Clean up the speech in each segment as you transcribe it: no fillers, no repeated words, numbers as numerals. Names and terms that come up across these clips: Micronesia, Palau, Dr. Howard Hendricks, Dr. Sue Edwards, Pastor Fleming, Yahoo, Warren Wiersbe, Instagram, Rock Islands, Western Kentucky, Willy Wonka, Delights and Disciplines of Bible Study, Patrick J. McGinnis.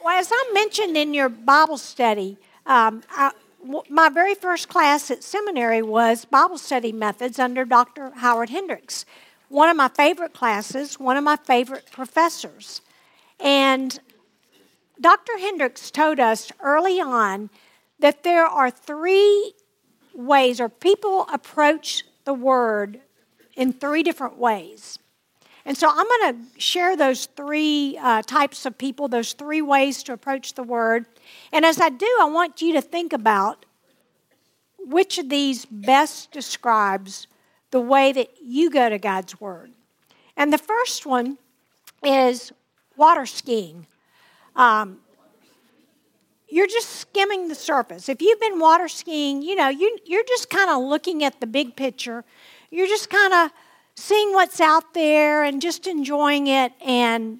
right. Well, as I mentioned in your Bible study, my very first class at seminary was Bible study methods under Dr. Howard Hendricks. One of my favorite classes, one of my favorite professors. And Dr. Hendricks told us early on that there are three ways, or people approach the Word in three different ways. And so I'm going to share those three types of people, those three ways to approach the Word. And as I do, I want you to think about which of these best describes the way that you go to God's Word. And the first one is water skiing. You're just skimming the surface. If you've been water skiing, you know, you're just kind of looking at the big picture. You're just kind of seeing what's out there and just enjoying it, and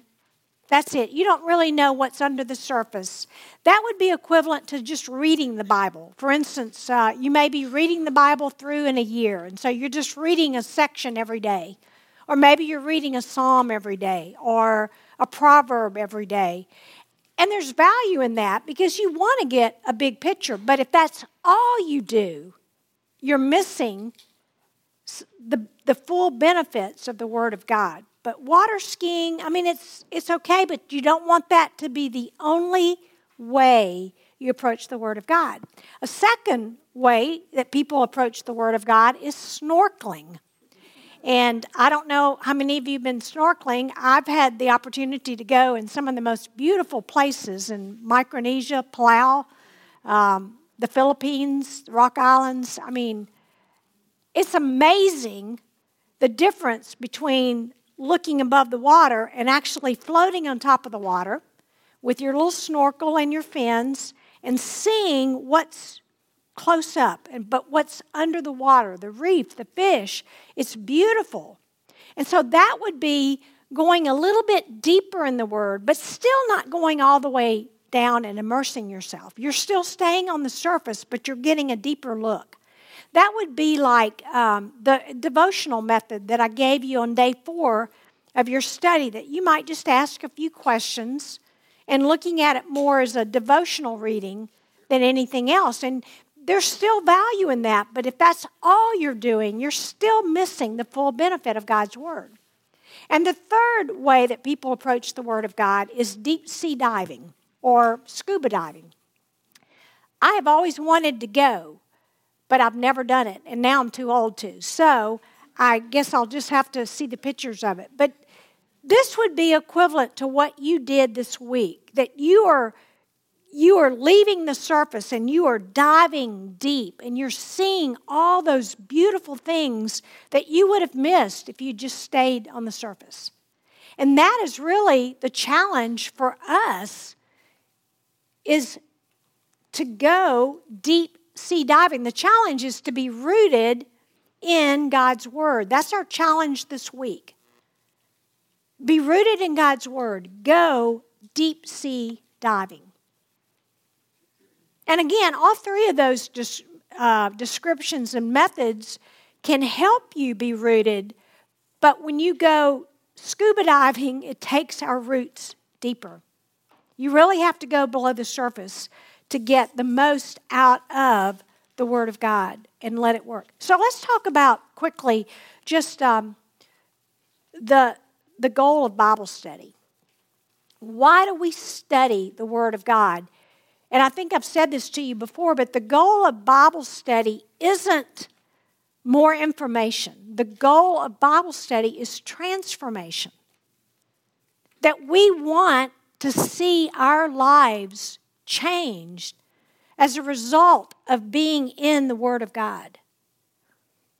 that's it. You don't really know what's under the surface. That would be equivalent to just reading the Bible. For instance, you may be reading the Bible through in a year, and so you're just reading a section every day. Or maybe you're reading a psalm every day or a proverb every day. And there's value in that because you want to get a big picture. But if that's all you do, you're missing the full benefits of the Word of God. But water skiing, I mean, it's okay, but you don't want that to be the only way you approach the Word of God. A second way that people approach the Word of God is snorkeling. And I don't know how many of you have been snorkeling. I've had the opportunity to go in some of the most beautiful places in Micronesia, Palau, the Philippines, the Rock Islands. I mean, it's amazing the difference between looking above the water and actually floating on top of the water with your little snorkel and your fins and seeing what's close up, but what's under the water, the reef, the fish, it's beautiful. And so that would be going a little bit deeper in the Word, but still not going all the way down and immersing yourself. You're still staying on the surface, but you're getting a deeper look. That would be like the devotional method that I gave you on day 4 of your study, that you might just ask a few questions and looking at it more as a devotional reading than anything else. And there's still value in that, but if that's all you're doing, you're still missing the full benefit of God's Word. And the third way that people approach the Word of God is deep sea diving or scuba diving. I have always wanted to go, but I've never done it, and now I'm too old to. So I guess I'll just have to see the pictures of it. But this would be equivalent to what you did this week, that you are leaving the surface and you are diving deep and you're seeing all those beautiful things that you would have missed if you just stayed on the surface. And that is really the challenge for us, is to go deep sea diving. The challenge is to be rooted in God's Word. That's our challenge this week. Be rooted in God's Word. Go deep sea diving. And again, all three of those descriptions and methods can help you be rooted, but when you go scuba diving, it takes our roots deeper. You really have to go below the surface to get the most out of the Word of God and let it work. So let's talk about quickly just the goal of Bible study. Why do we study the Word of God? And I think I've said this to you before, but the goal of Bible study isn't more information. The goal of Bible study is transformation. That we want to see our lives changed as a result of being in the Word of God.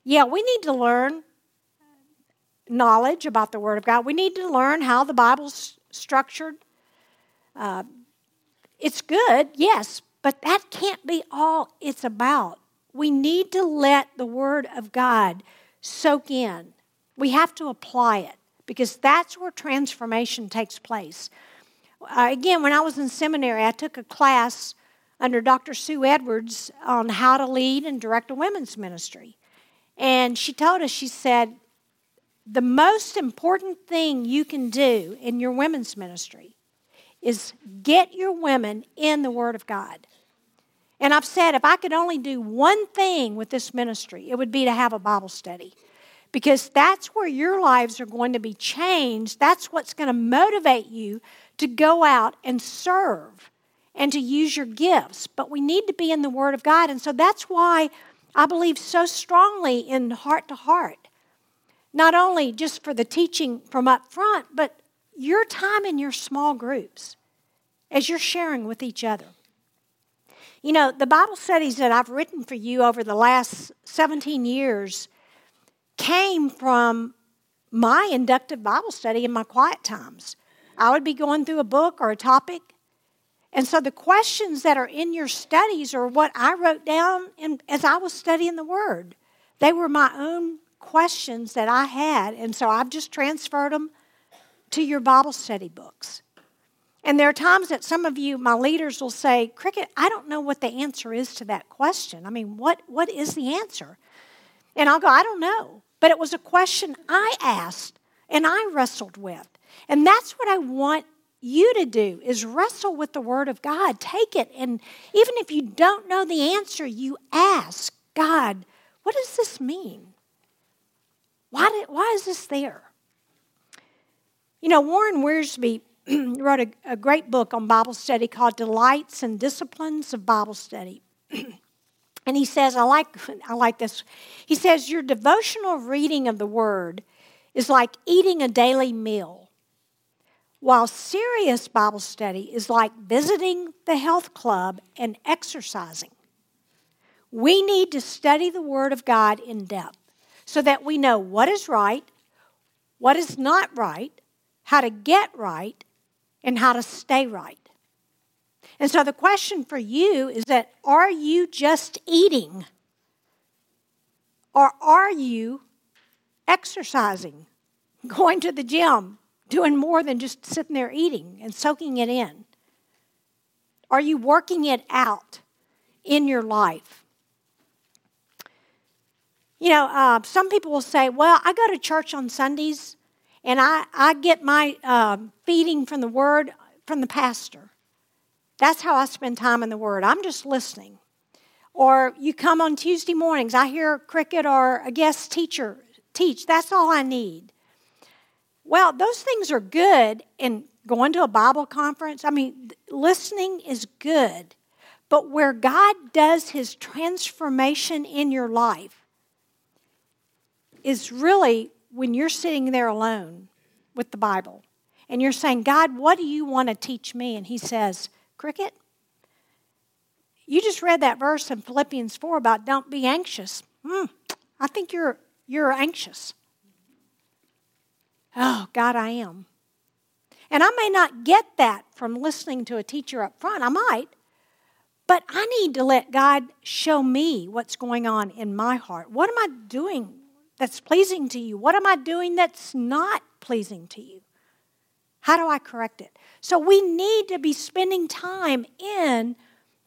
Yeah, we need to learn knowledge about the Word of God. We need to learn how the Bible's structured. It's good, yes, but that can't be all it's about. We need to let the Word of God soak in. We have to apply it because that's where transformation takes place. Again, when I was in seminary, I took a class under Dr. Sue Edwards on how to lead and direct a women's ministry. And she told us, she said, the most important thing you can do in your women's ministry is get your women in the Word of God. And I've said if I could only do one thing with this ministry, it would be to have a Bible study. Because that's where your lives are going to be changed. That's what's going to motivate you to go out and serve and to use your gifts. But we need to be in the Word of God. And so that's why I believe so strongly in heart to heart. Not only just for the teaching from up front, but your time in your small groups as you're sharing with each other. You know, the Bible studies that I've written for you over the last 17 years came from my inductive Bible study in my quiet times. I would be going through a book or a topic, and so the questions that are in your studies are what I wrote down as I was studying the Word. They were my own questions that I had, and so I've just transferred them to your Bible study books. And there are times that some of you, my leaders, will say, Cricket, I don't know what the answer is to that question. I mean, what is the answer? And I'll go, I don't know. But it was a question I asked and I wrestled with. And that's what I want you to do, is wrestle with the Word of God. Take it, and even if you don't know the answer, you ask, God, what does this mean? Why is this there? You know, Warren Wiersbe wrote a great book on Bible study called Delights and Disciplines of Bible Study. And he says, I like this. He says, your devotional reading of the Word is like eating a daily meal, while serious Bible study is like visiting the health club and exercising. We need to study the Word of God in depth so that we know what is right, what is not right, how to get right, and how to stay right. And so the question for you is that, are you just eating? Or are you exercising, going to the gym, doing more than just sitting there eating and soaking it in? Are you working it out in your life? You know, some people will say, well, I go to church on Sundays and I get my feeding from the Word from the pastor. That's how I spend time in the Word. I'm just listening. Or you come on Tuesday mornings. I hear Cricket or a guest teacher teach. That's all I need. Well, those things are good. And going to a Bible conference, I mean, listening is good. But where God does His transformation in your life is really when you're sitting there alone with the Bible. And you're saying, God, what do you want to teach me? And He says, Cricket, you just read that verse in Philippians 4 about don't be anxious. I think you're anxious. Oh, God, I am. And I may not get that from listening to a teacher up front. I might. But I need to let God show me what's going on in my heart. What am I doing that's pleasing to you? What am I doing that's not pleasing to you? How do I correct it? So we need to be spending time in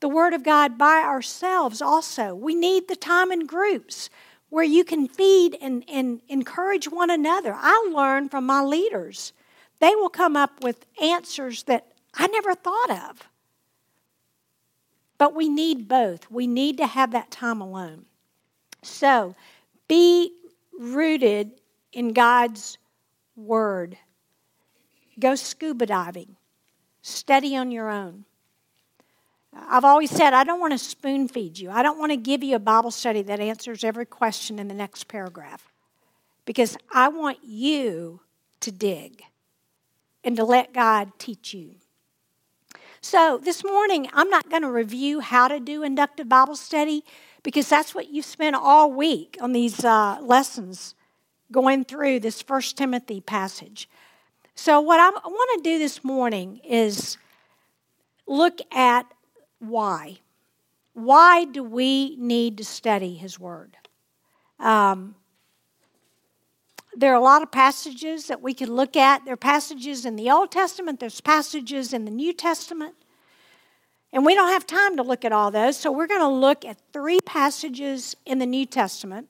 the Word of God by ourselves also. We need the time in groups where you can feed and encourage one another. I learn from my leaders. They will come up with answers that I never thought of. But we need both. We need to have that time alone. So be rooted in God's Word. Go scuba diving. Study on your own. I've always said, I don't want to spoon feed you. I don't want to give you a Bible study that answers every question in the next paragraph. Because I want you to dig and to let God teach you. So this morning, I'm not going to review how to do inductive Bible study, because that's what you spent all week on these lessons going through this First Timothy passage. So what I want to do this morning is look at why. Why do we need to study His Word? There are a lot of passages that we can look at. There are passages in the Old Testament. There's passages in the New Testament. And we don't have time to look at all those, so we're going to look at three passages in the New Testament.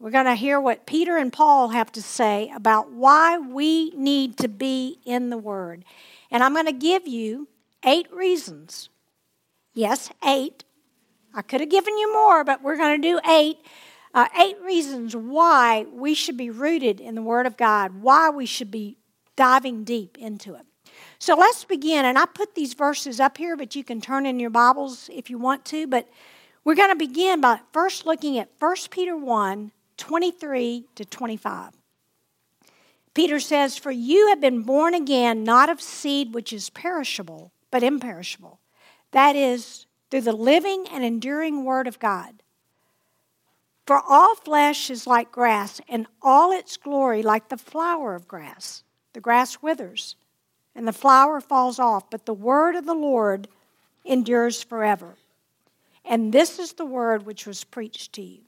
We're going to hear what Peter and Paul have to say about why we need to be in the Word. And I'm going to give you 8 reasons. Yes, 8. I could have given you more, but we're going to do 8. 8 reasons why we should be rooted in the Word of God, why we should be diving deep into it. So let's begin, and I put these verses up here, but you can turn in your Bibles if you want to, but we're going to begin by first looking at 1 Peter 1, 23 to 25. Peter says, "For you have been born again, not of seed which is perishable, but imperishable. That is, through the living and enduring Word of God. For all flesh is like grass, and all its glory like the flower of grass. The grass withers, and the flower falls off, but the word of the Lord endures forever. And this is the word which was preached to you."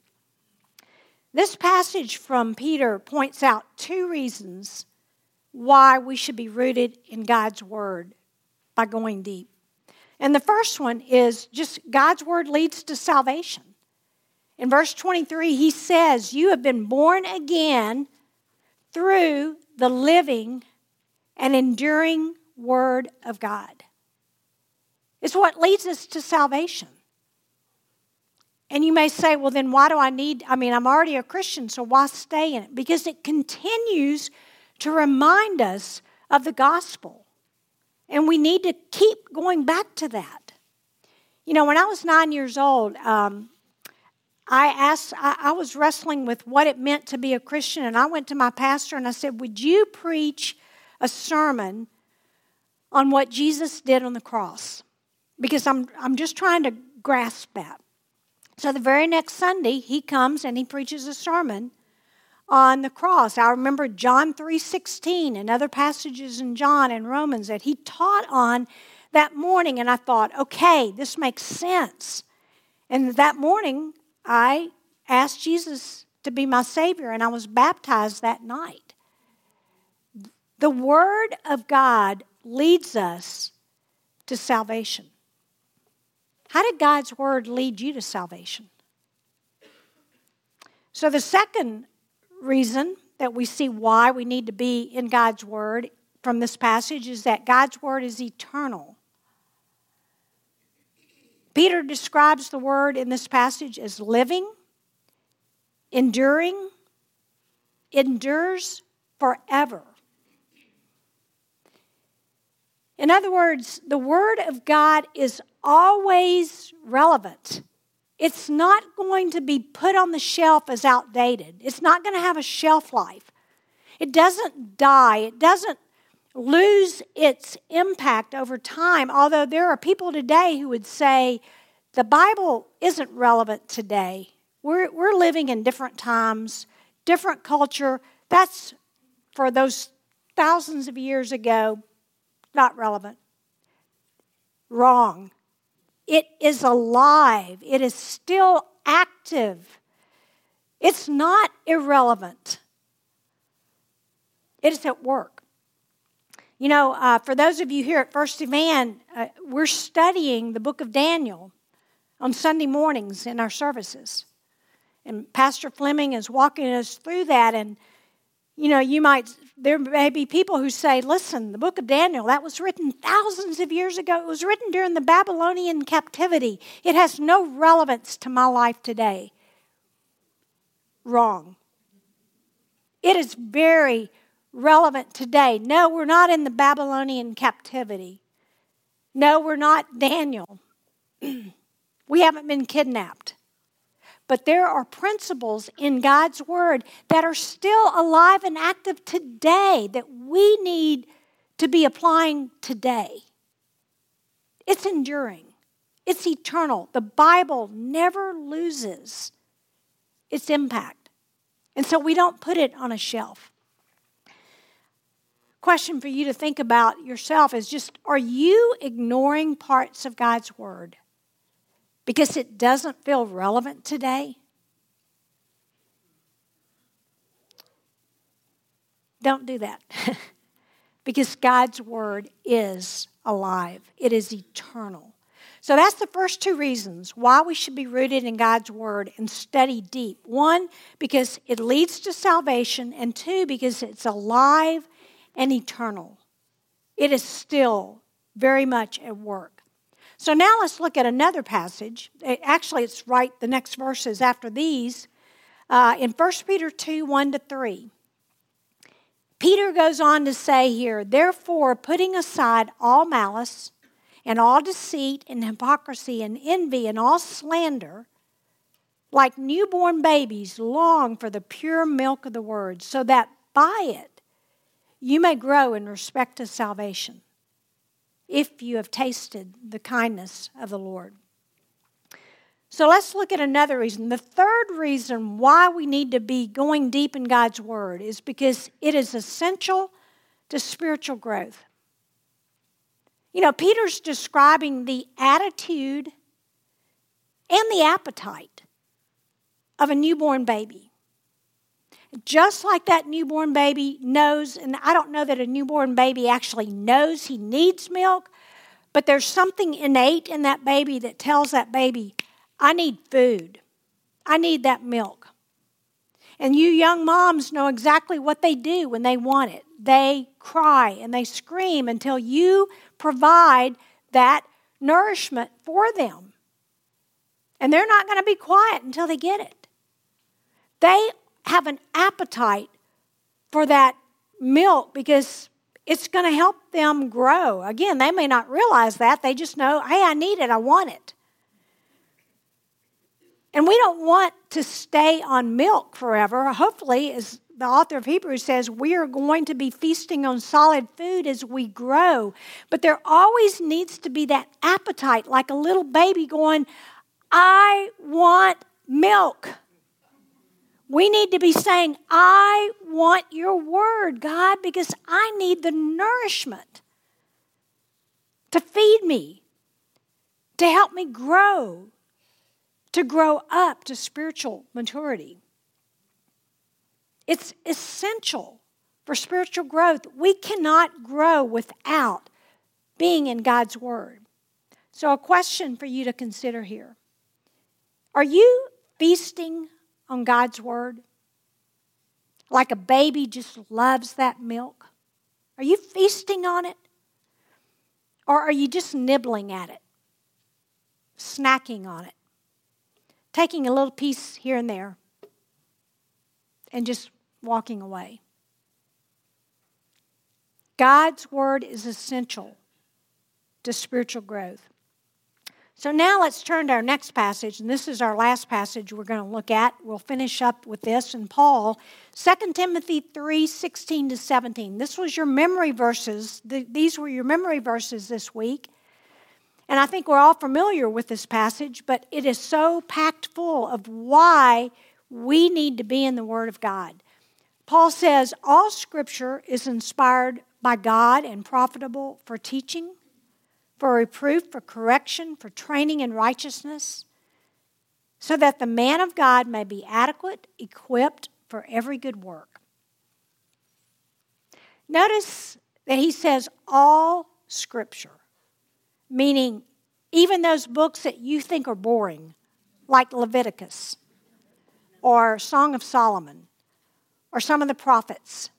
This passage from Peter points out 2 reasons why we should be rooted in God's word by going deep. And the first one is just God's word leads to salvation. In verse 23, he says, "You have been born again through the living and enduring Word of God." It's what leads us to salvation. And you may say, well, then why do I need, I'm already a Christian, so why stay in it? Because it continues to remind us of the gospel. And we need to keep going back to that. You know, when I was 9 years old, I was wrestling with what it meant to be a Christian, and I went to my pastor and I said, "Would you preach a sermon on what Jesus did on the cross? Because I'm just trying to grasp that." So the very next Sunday, he comes and he preaches a sermon on the cross. I remember John 3:16 and other passages in John and Romans that he taught on that morning, and I thought, okay, this makes sense. And that morning, I asked Jesus to be my Savior, and I was baptized that night. The Word of God leads us to salvation. How did God's Word lead you to salvation? So the second reason that we see why we need to be in God's Word from this passage is that God's Word is eternal. Peter describes the Word in this passage as living, enduring, endures forever. In other words, the Word of God is always relevant. It's not going to be put on the shelf as outdated. It's not going to have a shelf life. It doesn't die. It doesn't lose its impact over time, although there are people today who would say the Bible isn't relevant today. We're living in different times, different culture. That's for those thousands of years ago. Not relevant. Wrong. It is alive. It is still active. It's not irrelevant. It is at work. You know, for those of you here at First Evan, we're studying the book of Daniel on Sunday mornings in our services. And Pastor Fleming is walking us through that, and you know, there may be people who say, listen, the book of Daniel, that was written thousands of years ago. It was written during the Babylonian captivity. It has no relevance to my life today. Wrong. It is very relevant today. No, we're not in the Babylonian captivity. No, we're not Daniel. We haven't been kidnapped. But there are principles in God's Word that are still alive and active today that we need to be applying today. It's enduring. It's eternal. The Bible never loses its impact. And so we don't put it on a shelf. Question for you to think about yourself is just, are you ignoring parts of God's Word because it doesn't feel relevant today? Don't do that. Because God's Word is alive. It is eternal. So that's the first 2 reasons why we should be rooted in God's Word and study deep. 1, because it leads to salvation. And 2, because it's alive and eternal. It is still very much at work. So now let's look at another passage. Actually, it's right, the next verses after these. In 1 Peter 2, 1-3, Peter goes on to say here, therefore, putting aside all malice and all deceit and hypocrisy and envy and all slander, like newborn babies, long for the pure milk of the word, so that by it you may grow in respect to salvation, if you have tasted the kindness of the Lord. So let's look at another reason. The third reason why we need to be going deep in God's word is because it is essential to spiritual growth. You know, Peter's describing the attitude and the appetite of a newborn baby. Just like that newborn baby knows, and I don't know that a newborn baby actually knows he needs milk, but there's something innate in that baby that tells that baby, I need food. I need that milk. And you young moms know exactly what they do when they want it. They cry and they scream until you provide that nourishment for them. And they're not going to be quiet until they get it. They have an appetite for that milk because it's going to help them grow. Again, they may not realize that. They just know, hey, I need it. I want it. And we don't want to stay on milk forever. Hopefully, as the author of Hebrews says, we are going to be feasting on solid food as we grow. But there always needs to be that appetite, like a little baby going, I want milk. We need to be saying, I want your word, God, because I need the nourishment to feed me, to help me grow, to grow up to spiritual maturity. It's essential for spiritual growth. We cannot grow without being in God's word. So a question for you to consider here. Are you feasting on God's word? Like a baby just loves that milk? Are you feasting on it? Or are you just nibbling at it? Snacking on it? Taking a little piece here and there and just walking away? God's word is essential to spiritual growth. So now let's turn to our next passage, and this is our last passage we're going to look at. We'll finish up with this. And Paul, 2 Timothy 3, 16-17. This was your memory verses. These were your memory verses this week. And I think we're all familiar with this passage, but it is so packed full of why we need to be in the Word of God. Paul says, all Scripture is inspired by God and profitable for teaching, for reproof, for correction, for training in righteousness, so that the man of God may be adequate, equipped for every good work. Notice that he says, all Scripture. Meaning, even those books that you think are boring, like Leviticus, or Song of Solomon, or some of the prophets.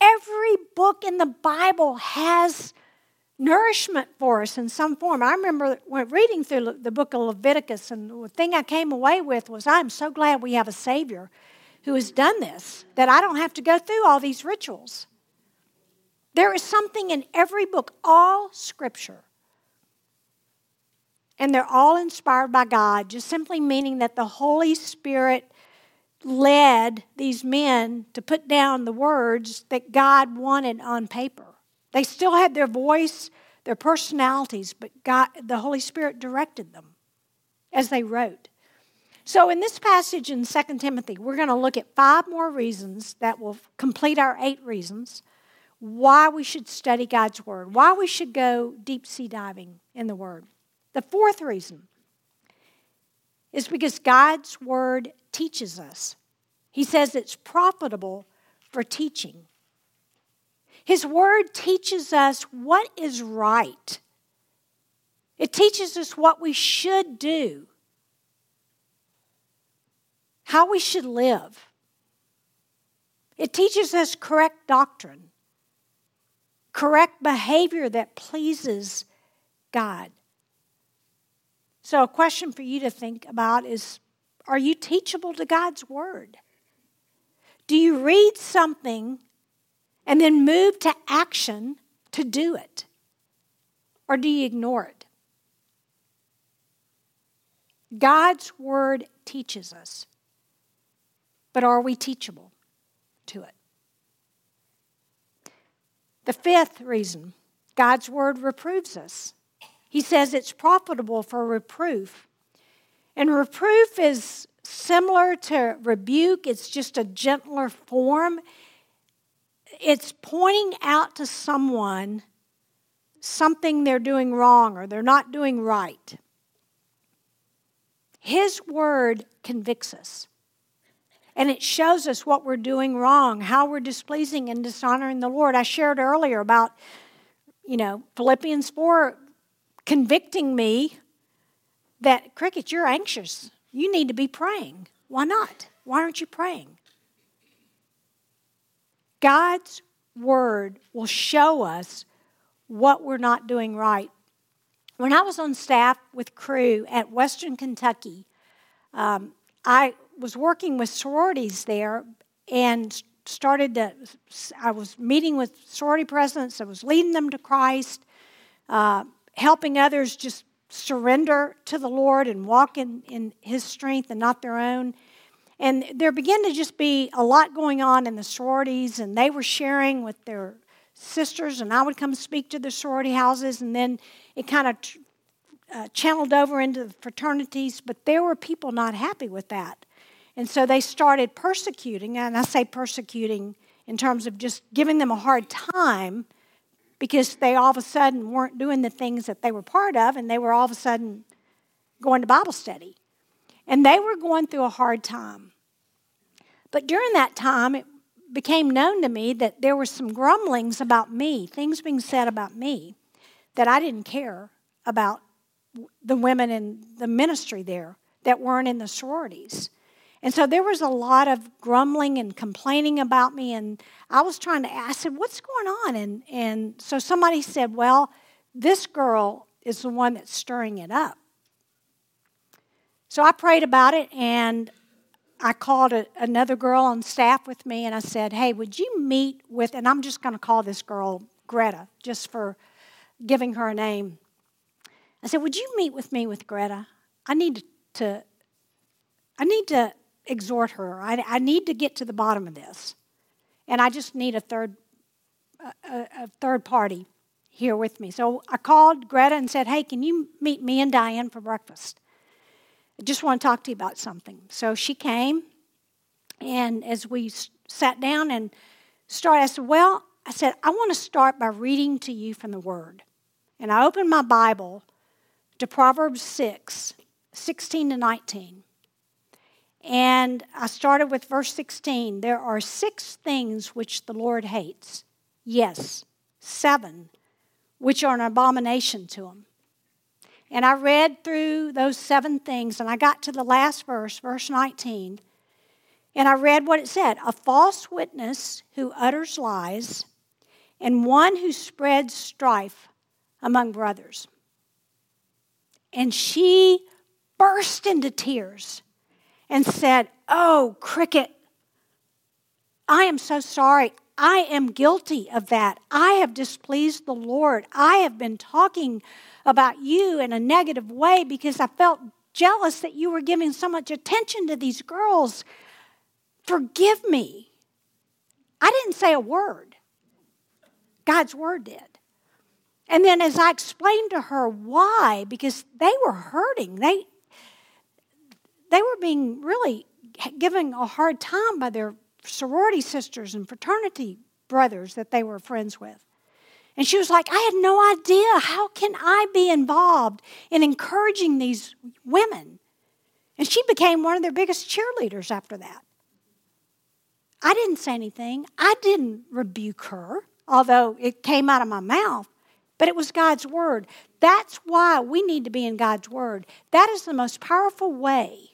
Every book in the Bible has nourishment for us in some form. I remember when reading through the book of Leviticus, and the thing I came away with was, I'm so glad we have a Savior who has done this, that I don't have to go through all these rituals. There is something in every book, all Scripture. And they're all inspired by God, just simply meaning that the Holy Spirit led these men to put down the words that God wanted on paper. They still had their voice, their personalities, but God, the Holy Spirit directed them as they wrote. So in this passage in 2 Timothy, we're going to look at 5 more reasons that will complete our 8 reasons why we should study God's word, why we should go deep sea diving in the word. The fourth reason is because God's word teaches us. He says it's profitable for teaching. His word teaches us what is right. It teaches us what we should do, how we should live. It teaches us correct doctrine. correct behavior that pleases God. So a question for you to think about is, are you teachable to God's Word? Do you read something and then move to action to do it? Or do you ignore it? God's Word teaches us, but are we teachable to it? The fifth reason, God's Word reproves us. He says it's profitable for reproof. And reproof is similar to rebuke. It's just a gentler form. It's pointing out to someone something they're doing wrong or they're not doing right. His Word convicts us. And it shows us what we're doing wrong, how we're displeasing and dishonoring the Lord. I shared earlier about, Philippians 4 convicting me that, Cricket, you're anxious. You need to be praying. Why not? Why aren't you praying? God's Word will show us what we're not doing right. When I was on staff with Crew at Western Kentucky, I was working with sororities there and I was meeting with sorority presidents. I was leading them to Christ, helping others just surrender to the Lord and walk in His strength and not their own. And there began to just be a lot going on in the sororities, and they were sharing with their sisters, and I would come speak to the sorority houses, and then it kind of channeled over into the fraternities, but there were people not happy with that. And so they started persecuting, and I say persecuting in terms of just giving them a hard time because they all of a sudden weren't doing the things that they were part of, and they were all of a sudden going to Bible study. And they were going through a hard time. But during that time, it became known to me that there were some grumblings about me, things being said about me, that I didn't care about the women in the ministry there that weren't in the sororities. And so there was a lot of grumbling and complaining about me, and I was trying to ask, I said, what's going on? And so somebody said, well, this girl is the one that's stirring it up. So I prayed about it, and I called another girl on staff with me, and I said, hey, would you meet with, and I'm just going to call this girl Greta, just for giving her a name. I said, would you meet with me with Greta? I need to exhort her. I need to get to the bottom of this. And I just need a third party here with me. So I called Greta and said, hey, can you meet me and Diane for breakfast? I just want to talk to you about something. So she came, and as we sat down and started, I said, I want to start by reading to you from the Word. And I opened my Bible to Proverbs 6, 16 to 19. And I started with verse 16. There are 6 things which the Lord hates. Yes, 7, which are an abomination to Him. And I read through those 7 things, and I got to the last verse, verse 19. And I read what it said. A false witness who utters lies, and one who spreads strife among brothers. And she burst into tears and said, oh, Cricket, I am so sorry. I am guilty of that. I have displeased the Lord. I have been talking about you in a negative way because I felt jealous that you were giving so much attention to these girls. Forgive me. I didn't say a word. God's Word did. And then as I explained to her why, because they were hurting. They were being really given a hard time by their sorority sisters and fraternity brothers that they were friends with. And she was like, I had no idea. How can I be involved in encouraging these women? And she became one of their biggest cheerleaders after that. I didn't say anything. I didn't rebuke her, although it came out of my mouth. But it was God's Word. That's why we need to be in God's Word. That is the most powerful way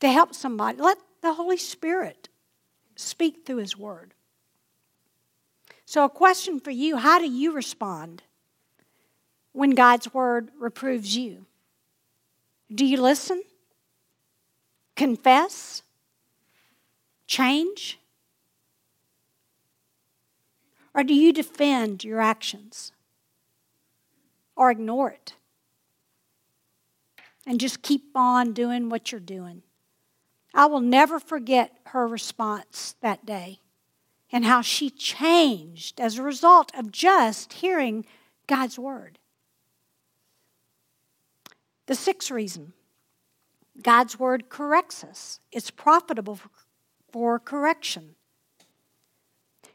to help somebody. Let the Holy Spirit speak through His Word. So a question for you, how do you respond when God's word reproves you? Do you listen? Confess? Change? Or do you defend your actions or ignore it and just keep on doing what you're doing? I will never forget her response that day and how she changed as a result of just hearing God's word. The sixth reason, God's word corrects us. It's profitable for correction.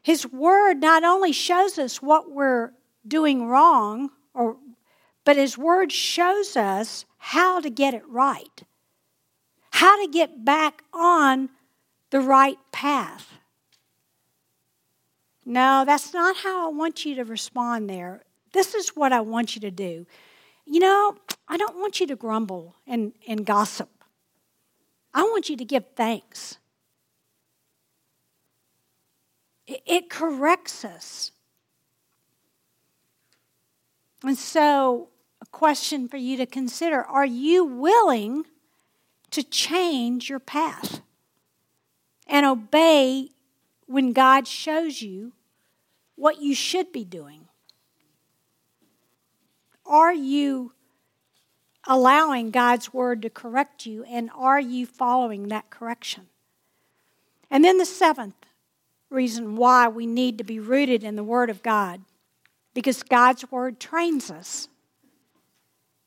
His word not only shows us what we're doing wrong, but His word shows us how to get it right, how to get back on the right path. No, that's not how I want you to respond there. This is what I want you to do. You know, I don't want you to grumble and gossip. I want you to give thanks. It corrects us. And so, a question for you to consider, are you willing to change your path and obey when God shows you what you should be doing? Are you allowing God's word to correct you, and are you following that correction? And then the seventh reason why we need to be rooted in the Word of God, because God's Word trains us.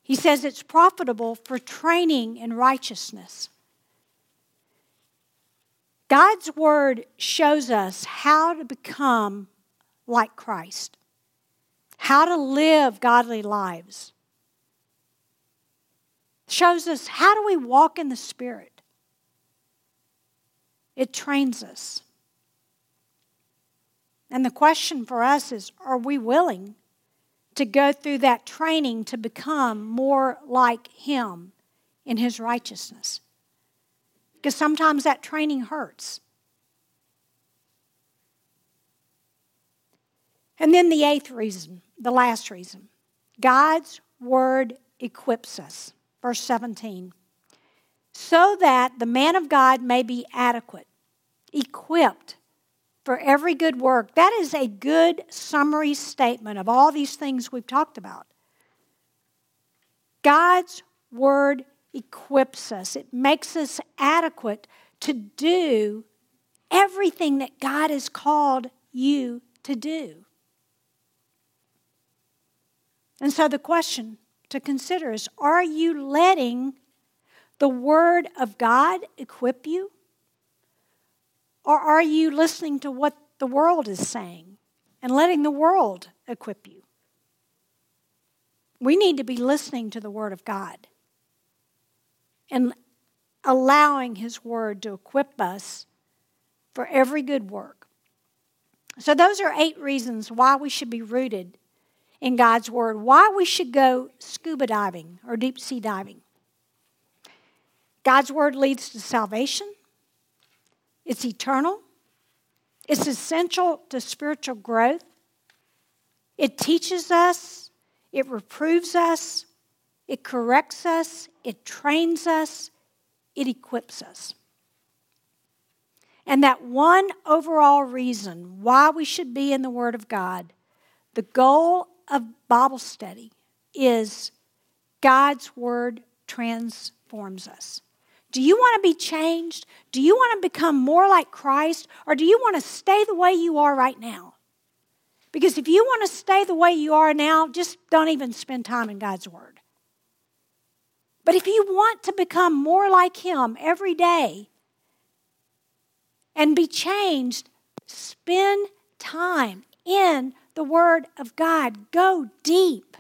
He says it's profitable for training in righteousness. God's Word shows us how to become like Christ, how to live godly lives. Shows us how do we walk in the Spirit. It trains us. And the question for us is, are we willing to go through that training to become more like Him in His righteousness? Because sometimes that training hurts. And then the eighth reason, the last reason, God's word equips us. Verse 17, so that the man of God may be adequate, equipped for every good work. That is a good summary statement of all these things we've talked about. God's word equips us. It makes us adequate to do everything that God has called you to do. And so the question to consider is, are you letting the word of God equip you? Or are you listening to what the world is saying and letting the world equip you? We need to be listening to the Word of God and allowing His Word to equip us for every good work. So those are 8 reasons why we should be rooted in God's Word, why we should go scuba diving or deep sea diving. God's Word leads to salvation. It's eternal. It's essential to spiritual growth. It teaches us. It reproves us. It corrects us. It trains us. It equips us. And that one overall reason why we should be in the Word of God, the goal of Bible study, is God's Word transforms us. Do you want to be changed? Do you want to become more like Christ? Or do you want to stay the way you are right now? Because if you want to stay the way you are now, just don't even spend time in God's Word. But if you want to become more like Him every day and be changed, spend time in the Word of God. Go deep,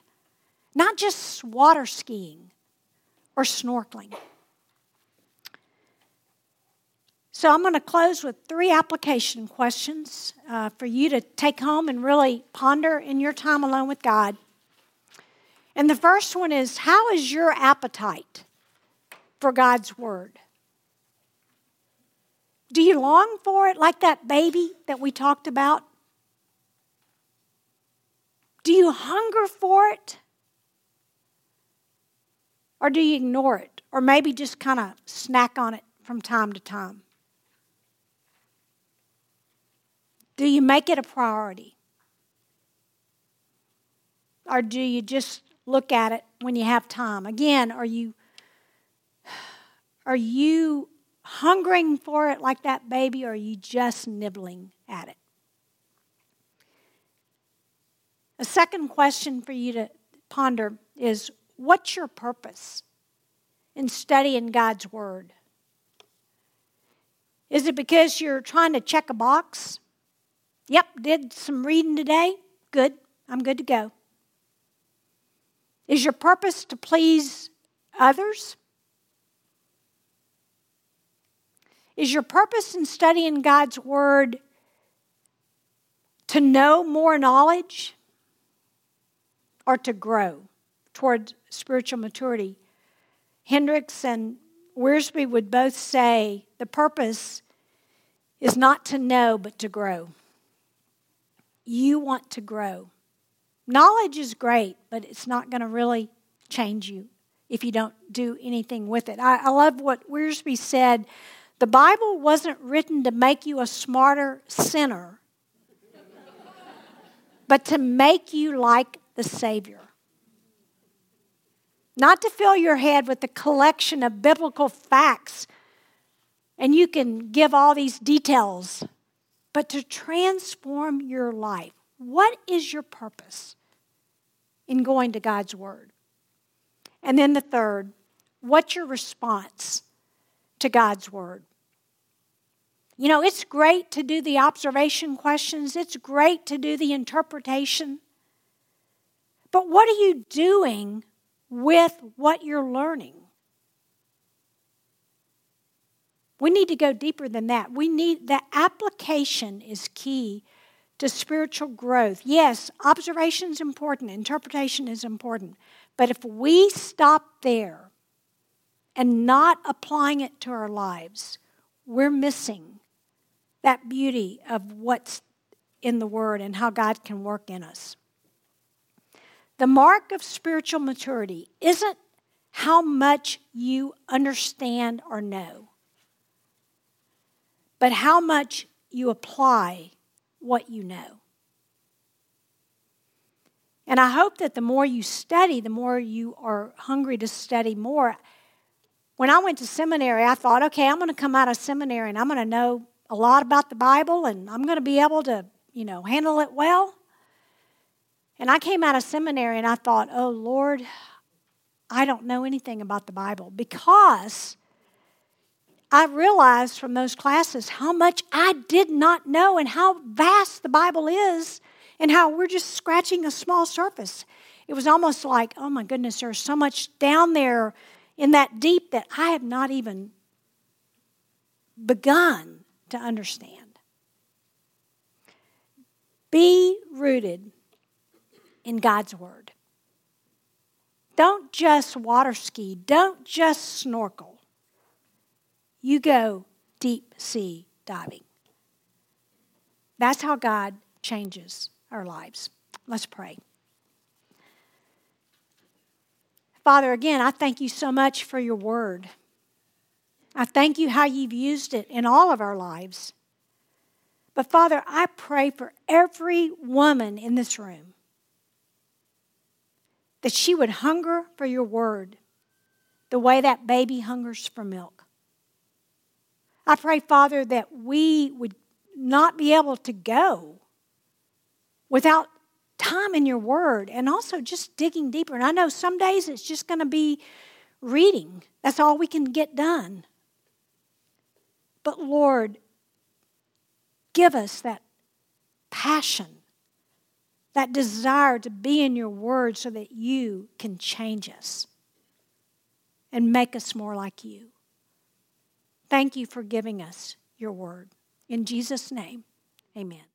not just water skiing or snorkeling. So I'm going to close with 3 application questions for you to take home and really ponder in your time alone with God. And the first one is, how is your appetite for God's Word? Do you long for it like that baby that we talked about? Do you hunger for it? Or do you ignore it? Or maybe just kind of snack on it from time to time? Do you make it a priority? Or do you just look at it when you have time? Again, are you hungering for it like that baby, or are you just nibbling at it? A second question for you to ponder is, what's your purpose in studying God's Word? Is it because you're trying to check a box? Yep, did some reading today. Good, I'm good to go. Is your purpose to please others? Is your purpose in studying God's Word to know more knowledge or to grow toward spiritual maturity? Hendricks and Wiersbe would both say the purpose is not to know but to grow. You want to grow. Knowledge is great, but it's not going to really change you if you don't do anything with it. I love what Wiersbe said. The Bible wasn't written to make you a smarter sinner, but to make you like the Savior. Not to fill your head with a collection of biblical facts, and you can give all these details, but to transform your life. What is your purpose in going to God's Word? And then the third, what's your response to God's Word? You know, it's great to do the observation questions. It's great to do the interpretation. But what are you doing with what you're learning? We need to go deeper than that. The application is key to spiritual growth. Yes, observation is important. Interpretation is important. But if we stop there and not applying it to our lives, we're missing that beauty of what's in the Word and how God can work in us. The mark of spiritual maturity isn't how much you understand or know, but how much you apply what you know. And I hope that the more you study, the more you are hungry to study more. When I went to seminary, I thought, okay, I'm going to come out of seminary and I'm going to know a lot about the Bible and I'm going to be able to, handle it well. And I came out of seminary and I thought, oh, Lord, I don't know anything about the Bible, because I realized from those classes how much I did not know and how vast the Bible is and how we're just scratching a small surface. It was almost like, oh, my goodness, there's so much down there in that deep that I have not even begun to understand. Be rooted in God's Word. Don't just water ski. Don't just snorkel. You go deep sea diving. That's how God changes our lives. Let's pray. Father, again, I thank you so much for your Word. I thank you how you've used it in all of our lives. But Father, I pray for every woman in this room that she would hunger for your Word the way that baby hungers for milk. I pray, Father, that we would not be able to go without time in your Word, and also just digging deeper. And I know some days it's just going to be reading. That's all we can get done. But Lord, give us that passion, that desire to be in your Word so that you can change us and make us more like you. Thank you for giving us your Word. In Jesus' name, amen.